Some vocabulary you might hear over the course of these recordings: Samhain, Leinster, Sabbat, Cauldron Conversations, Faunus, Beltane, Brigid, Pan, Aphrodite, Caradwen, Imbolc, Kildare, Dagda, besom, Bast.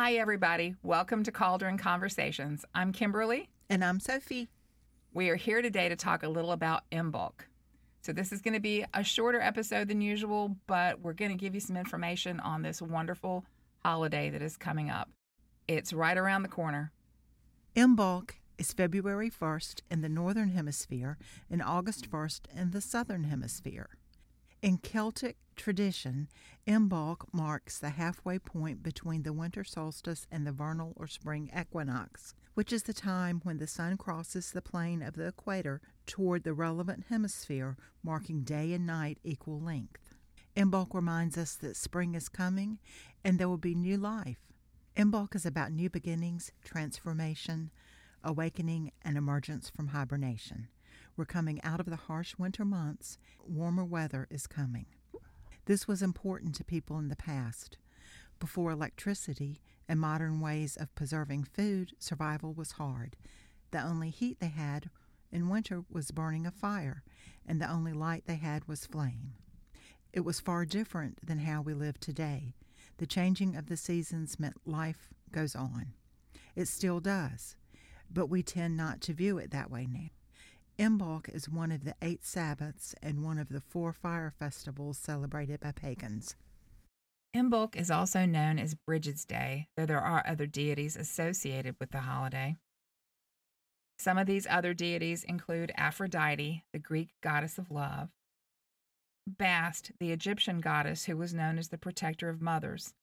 Hi, everybody. Welcome to Cauldron Conversations. I'm Kimberly. And I'm Sophie. We are here today to talk a little about Imbolc. So this is going to be a shorter episode than usual, but we're going to give you some information on this wonderful holiday that is coming up. It's right around the corner. Imbolc is February 1st in the Northern Hemisphere and August 1st in the Southern Hemisphere. In Celtic tradition, Imbolc marks the halfway point between the winter solstice and the vernal or spring equinox, which is the time when the sun crosses the plane of the equator toward the relevant hemisphere, marking day and night equal length. Imbolc reminds us that spring is coming and there will be new life. Imbolc is about new beginnings, transformation, awakening, and emergence from hibernation. We're coming out of the harsh winter months. Warmer weather is coming. This was important to people in the past. Before electricity and modern ways of preserving food, survival was hard. The only heat they had in winter was burning a fire, and the only light they had was flame. It was far different than how we live today. The changing of the seasons meant life goes on. It still does, but we tend not to view it that way now. Imbolc is one of the 8 Sabbaths and one of the 4 fire festivals celebrated by pagans. Imbolc is also known as Brigid's Day, though there are other deities associated with the holiday. Some of these other deities include Aphrodite, the Greek goddess of love, Bast, the Egyptian goddess who was known as the protector of mothers.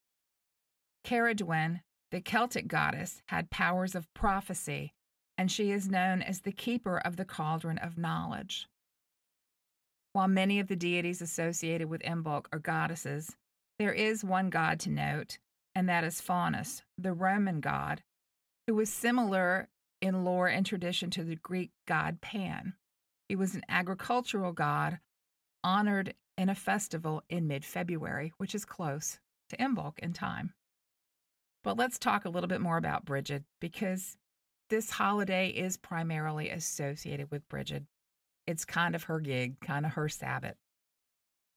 Caradwen, the Celtic goddess, had powers of prophecy, and she is known as the keeper of the cauldron of knowledge. While many of the deities associated with Imbolc are goddesses, there is one god to note, and that is Faunus, the Roman god, who was similar in lore and tradition to the Greek god Pan. He was an agricultural god honored in a festival in mid-February, which is close to Imbolc in time. But let's talk a little bit more about Brigid, because this holiday is primarily associated with Brigid. It's kind of her gig, kind of her Sabbath.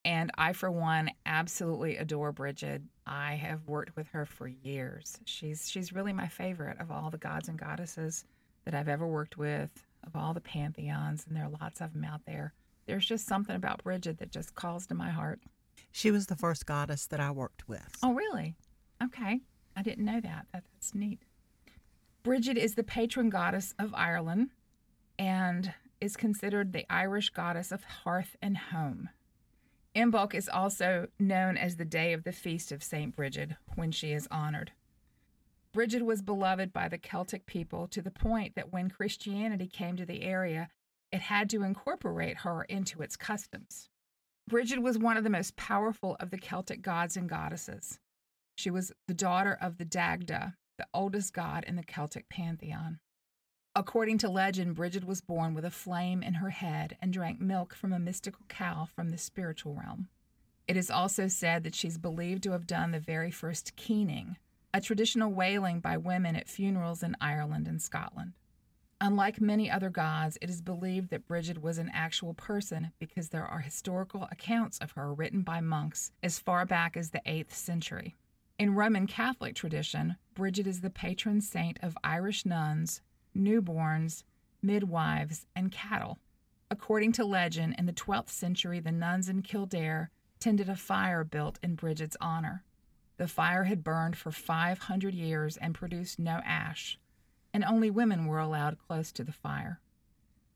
And I, for one, absolutely adore Brigid. I have worked with her for years. She's really my favorite of all the gods and goddesses that I've ever worked with, of all the pantheons, and there are lots of them out there. There's just something about Brigid that just calls to my heart. She was the first goddess that I worked with. Oh, really? Okay. I didn't know that. That's neat. Brigid is the patron goddess of Ireland and is considered the Irish goddess of hearth and home. Imbolc is also known as the day of the feast of St. Brigid, when she is honored. Brigid was beloved by the Celtic people to the point that when Christianity came to the area, it had to incorporate her into its customs. Brigid was one of the most powerful of the Celtic gods and goddesses. She was the daughter of the Dagda, the oldest god in the Celtic pantheon. According to legend, Brigid was born with a flame in her head and drank milk from a mystical cow from the spiritual realm. It is also said that she's believed to have done the very first keening, a traditional wailing by women at funerals in Ireland and Scotland. Unlike many other gods, it is believed that Brigid was an actual person because there are historical accounts of her written by monks as far back as the 8th century. In Roman Catholic tradition, Brigid is the patron saint of Irish nuns, newborns, midwives, and cattle. According to legend, in the 12th century, the nuns in Kildare tended a fire built in Brigid's honor. The fire had burned for 500 years and produced no ash, and only women were allowed close to the fire.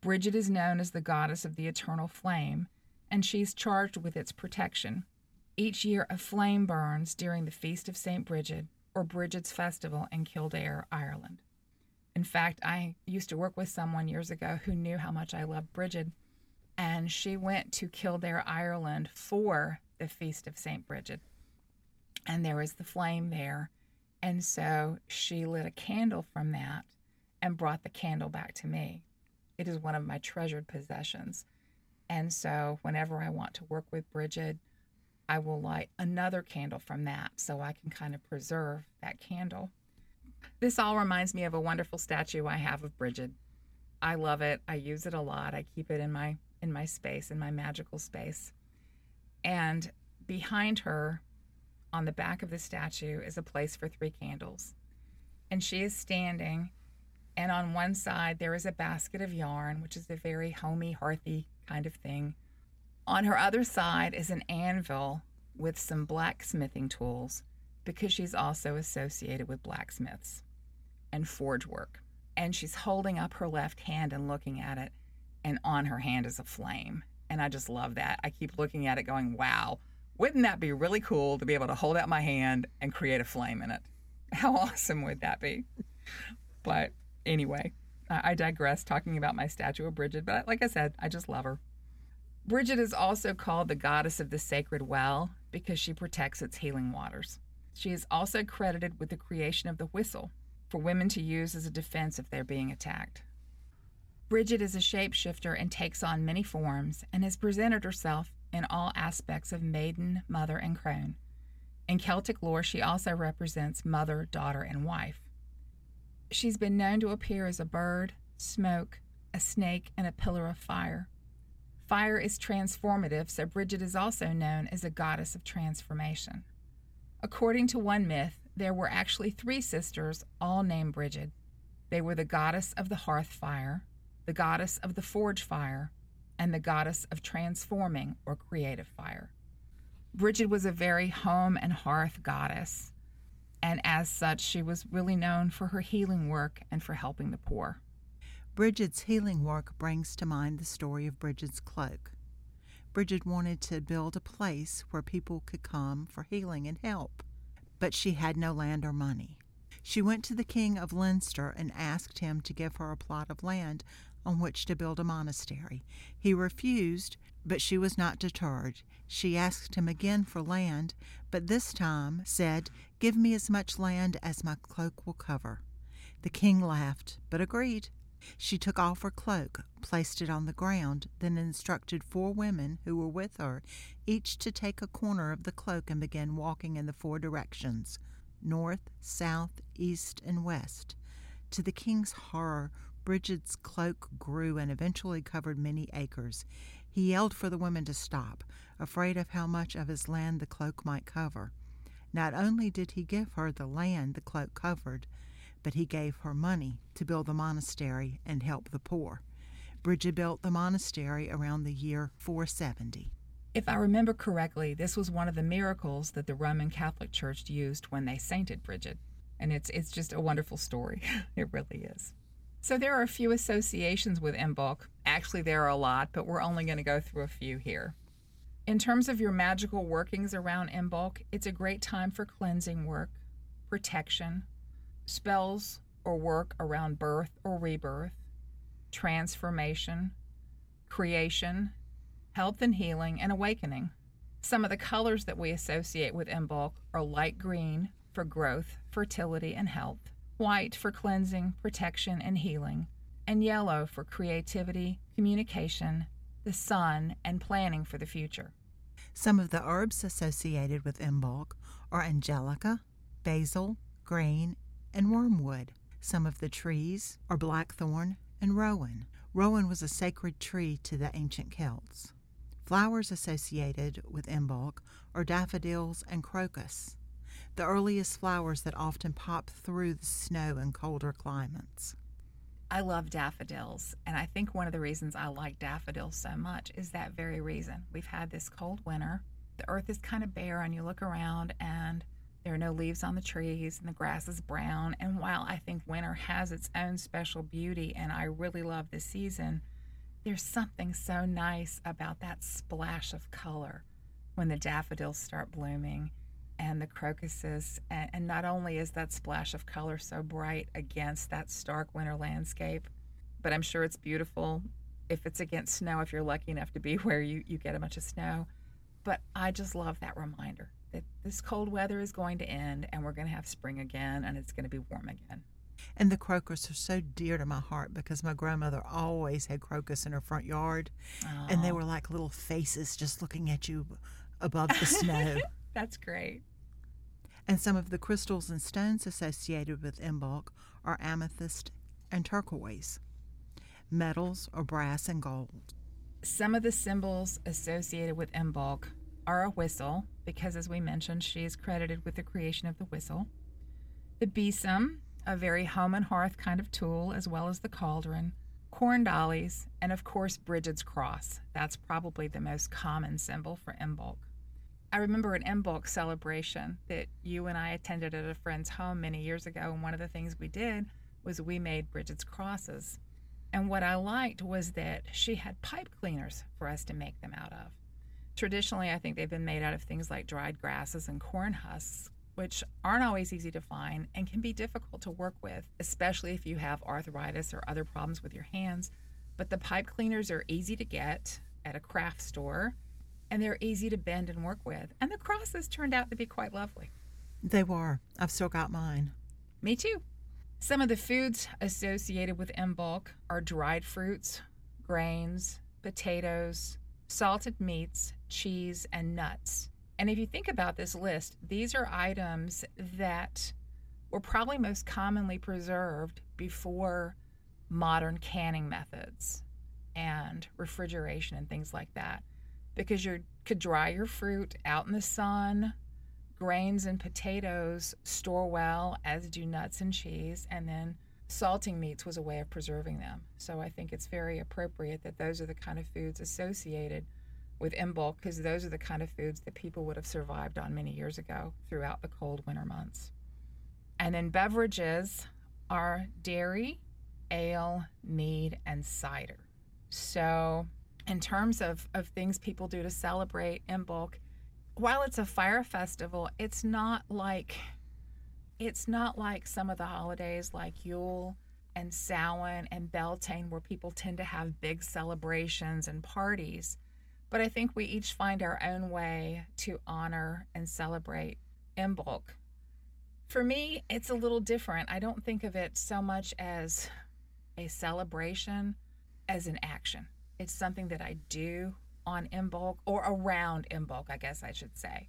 Brigid is known as the goddess of the eternal flame, and she's charged with its protection. Each year, a flame burns during the Feast of St. Brigid, or Brigid's Festival in Kildare, Ireland. In fact, I used to work with someone years ago who knew how much I loved Brigid, and she went to Kildare, Ireland for the Feast of St. Brigid. And there was the flame there, and so she lit a candle from that and brought the candle back to me. It is one of my treasured possessions. And so whenever I want to work with Brigid, I will light another candle from that so I can kind of preserve that candle. This all reminds me of a wonderful statue I have of Brigid. I love it. I use it a lot. I keep it in my magical space. And behind her on the back of the statue is a place for 3 candles. And she is standing, and on one side there is a basket of yarn, which is a very homey, hearthy kind of thing. On her other side is an anvil with some blacksmithing tools, because she's also associated with blacksmiths and forge work. And she's holding up her left hand and looking at it, and on her hand is a flame. And I just love that. I keep looking at it going, wow, wouldn't that be really cool to be able to hold out my hand and create a flame in it? How awesome would that be? But anyway, I digress talking about my statue of Brigid, but like I said, I just love her. Brigid is also called the goddess of the sacred well because she protects its healing waters. She is also credited with the creation of the whistle for women to use as a defense if they're being attacked. Brigid is a shapeshifter and takes on many forms and has presented herself in all aspects of maiden, mother, and crone. In Celtic lore, she also represents mother, daughter, and wife. She's been known to appear as a bird, smoke, a snake, and a pillar of fire. Fire is transformative, so Brigid is also known as a goddess of transformation. According to one myth, there were actually 3 sisters, all named Brigid. They were the goddess of the hearth fire, the goddess of the forge fire, and the goddess of transforming or creative fire. Brigid was a very home and hearth goddess, and as such, she was really known for her healing work and for helping the poor. Brigid's healing work brings to mind the story of Brigid's cloak. Brigid wanted to build a place where people could come for healing and help, but she had no land or money. She went to the king of Leinster and asked him to give her a plot of land on which to build a monastery. He refused, but she was not deterred. She asked him again for land, but this time said, "Give me as much land as my cloak will cover." The king laughed, but agreed. She took off her cloak, placed it on the ground, then instructed 4 women who were with her, each to take a corner of the cloak and begin walking in the 4 directions, north, south, east, and west. To the king's horror, Brigid's cloak grew and eventually covered many acres. He yelled for the women to stop, afraid of how much of his land the cloak might cover. Not only did he give her the land the cloak covered, but he gave her money to build the monastery and help the poor. Brigid built the monastery around the year 470. If I remember correctly, this was one of the miracles that the Roman Catholic Church used when they sainted Brigid. And it's just a wonderful story. It really is. So there are a few associations with Imbolc. Actually, there are a lot, but we're only going to go through a few here. In terms of your magical workings around Imbolc, it's a great time for cleansing work, protection, spells or work around birth or rebirth, transformation, creation, health and healing, and awakening. Some of the colors that we associate with Imbolc are light green for growth, fertility, and health, white for cleansing, protection, and healing, and yellow for creativity, communication, the sun, and planning for the future. Some of the herbs associated with Imbolc are angelica, basil, grain, and wormwood. Some of the trees are blackthorn and rowan. Rowan was a sacred tree to the ancient Celts. Flowers associated with Imbolc are daffodils and crocus, the earliest flowers that often pop through the snow in colder climates. I love daffodils, and I think one of the reasons I like daffodils so much is that very reason. We've had this cold winter. The earth is kind of bare, and you look around, and there are no leaves on the trees, and the grass is brown. And while I think winter has its own special beauty, and I really love this season, there's something so nice about that splash of color when the daffodils start blooming and the crocuses. And not only is that splash of color so bright against that stark winter landscape, but I'm sure it's beautiful if it's against snow, if you're lucky enough to be where you get a bunch of snow. But I just love that reminder that this cold weather is going to end and we're going to have spring again and it's going to be warm again. And the crocus are so dear to my heart because my grandmother always had crocus in her front yard. Oh. And they were like little faces just looking at you above the snow. That's great. And some of the crystals and stones associated with Imbolc are amethyst and turquoise. Metals are brass and gold. Some of the symbols associated with Imbolc are a whistle, because as we mentioned, she is credited with the creation of the whistle, the besom, a very home and hearth kind of tool, as well as the cauldron, corn dollies, and of course Brigid's cross. That's probably the most common symbol for Imbolc. I remember an Imbolc celebration that you and I attended at a friend's home many years ago, and one of the things we did was we made Brigid's crosses. And what I liked was that she had pipe cleaners for us to make them out of. Traditionally, I think they've been made out of things like dried grasses and corn husks, which aren't always easy to find and can be difficult to work with, especially if you have arthritis or other problems with your hands. But the pipe cleaners are easy to get at a craft store, and they're easy to bend and work with. And the crosses turned out to be quite lovely. They were. I've still got mine. Me too. Some of the foods associated with Imbolc are dried fruits, grains, potatoes, salted meats, cheese, and nuts. And if you think about this list, these are items that were probably most commonly preserved before modern canning methods and refrigeration and things like that, because you could dry your fruit out in the sun. Grains and potatoes store well, as do nuts and cheese, and then salting meats was a way of preserving them. So I think it's very appropriate that those are the kind of foods associated with Imbolc, because those are the kind of foods that people would have survived on many years ago throughout the cold winter months. And then beverages are dairy, ale, mead, and cider. So in terms of things people do to celebrate Imbolc, while it's a fire festival, it's not like some of the holidays like Yule and Samhain and Beltane, where people tend to have big celebrations and parties. But I think we each find our own way to honor and celebrate Imbolc. For me, it's a little different. I don't think of it so much as a celebration as an action. It's something that I do on Imbolc, or around Imbolc, I guess I should say.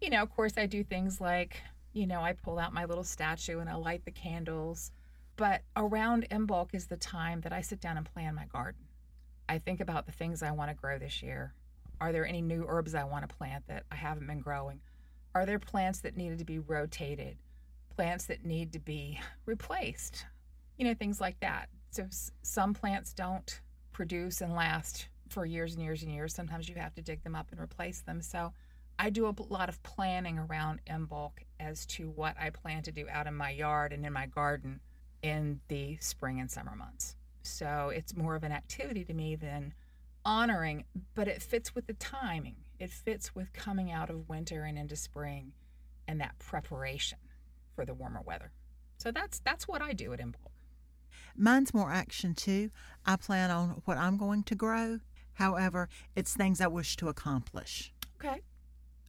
You know, of course, I do things like, you know, I pull out my little statue and I light the candles. But around Imbolc is the time that I sit down and plan my garden. I think about the things I want to grow this year. Are there any new herbs I want to plant that I haven't been growing? Are there plants that needed to be rotated? Plants that need to be replaced? You know, things like that. So some plants don't produce and last for years and years and years. Sometimes you have to dig them up and replace them. So I do a lot of planning around Imbolc as to what I plan to do out in my yard and in my garden in the spring and summer months. So it's more of an activity to me than honoring, but it fits with the timing. It fits with coming out of winter and into spring and that preparation for the warmer weather. So that's what I do at Imbolc. Mine's more action too. I plan on what I'm going to grow. However, it's things I wish to accomplish. Okay.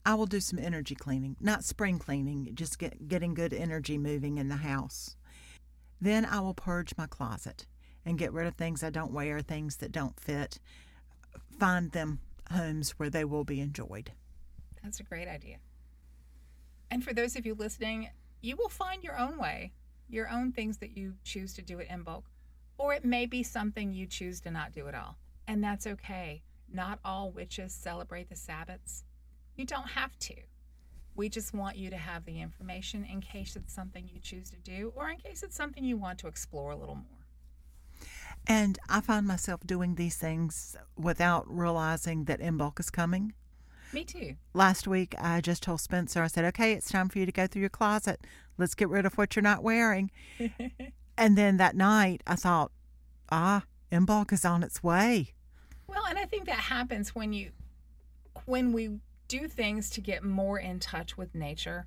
I will do some energy cleaning, not spring cleaning, just getting good energy moving in the house. Then I will purge my closet and get rid of things I don't wear, things that don't fit, find them homes where they will be enjoyed. That's a great idea. And for those of you listening, you will find your own way, your own things that you choose to do at Imbolc, or it may be something you choose to not do at all. And that's okay. Not all witches celebrate the Sabbats. You don't have to. We just want you to have the information in case it's something you choose to do, or in case it's something you want to explore a little more. And I find myself doing these things without realizing that Imbolc is coming. Me too. Last week, I just told Spencer, I said, okay, it's time for you to go through your closet. Let's get rid of what you're not wearing. And then that night, I thought, Imbolc is on its way. Well, and I think that happens when we do things to get more in touch with nature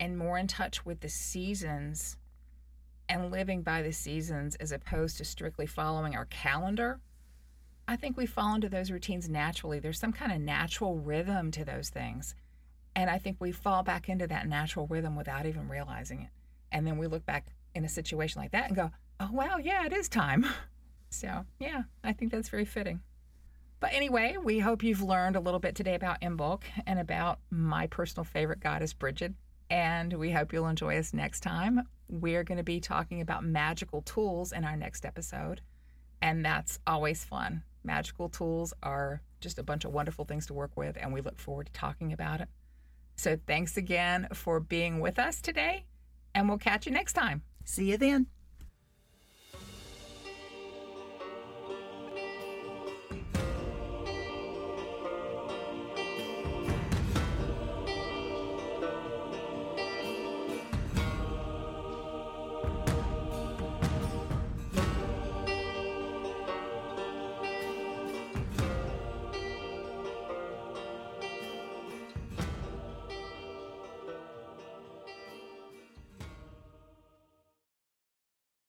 and more in touch with the seasons and living by the seasons as opposed to strictly following our calendar. I think we fall into those routines naturally. There's some kind of natural rhythm to those things. And I think we fall back into that natural rhythm without even realizing it. And then we look back in a situation like that and go, oh, wow, yeah, it is time. So, yeah, I think that's very fitting. But anyway, we hope you've learned a little bit today about Imbolc and about my personal favorite goddess, Brigid. And we hope you'll enjoy us next time. We're going to be talking about magical tools in our next episode, and that's always fun. Magical tools are just a bunch of wonderful things to work with, and we look forward to talking about it. So thanks again for being with us today, and we'll catch you next time. See you then.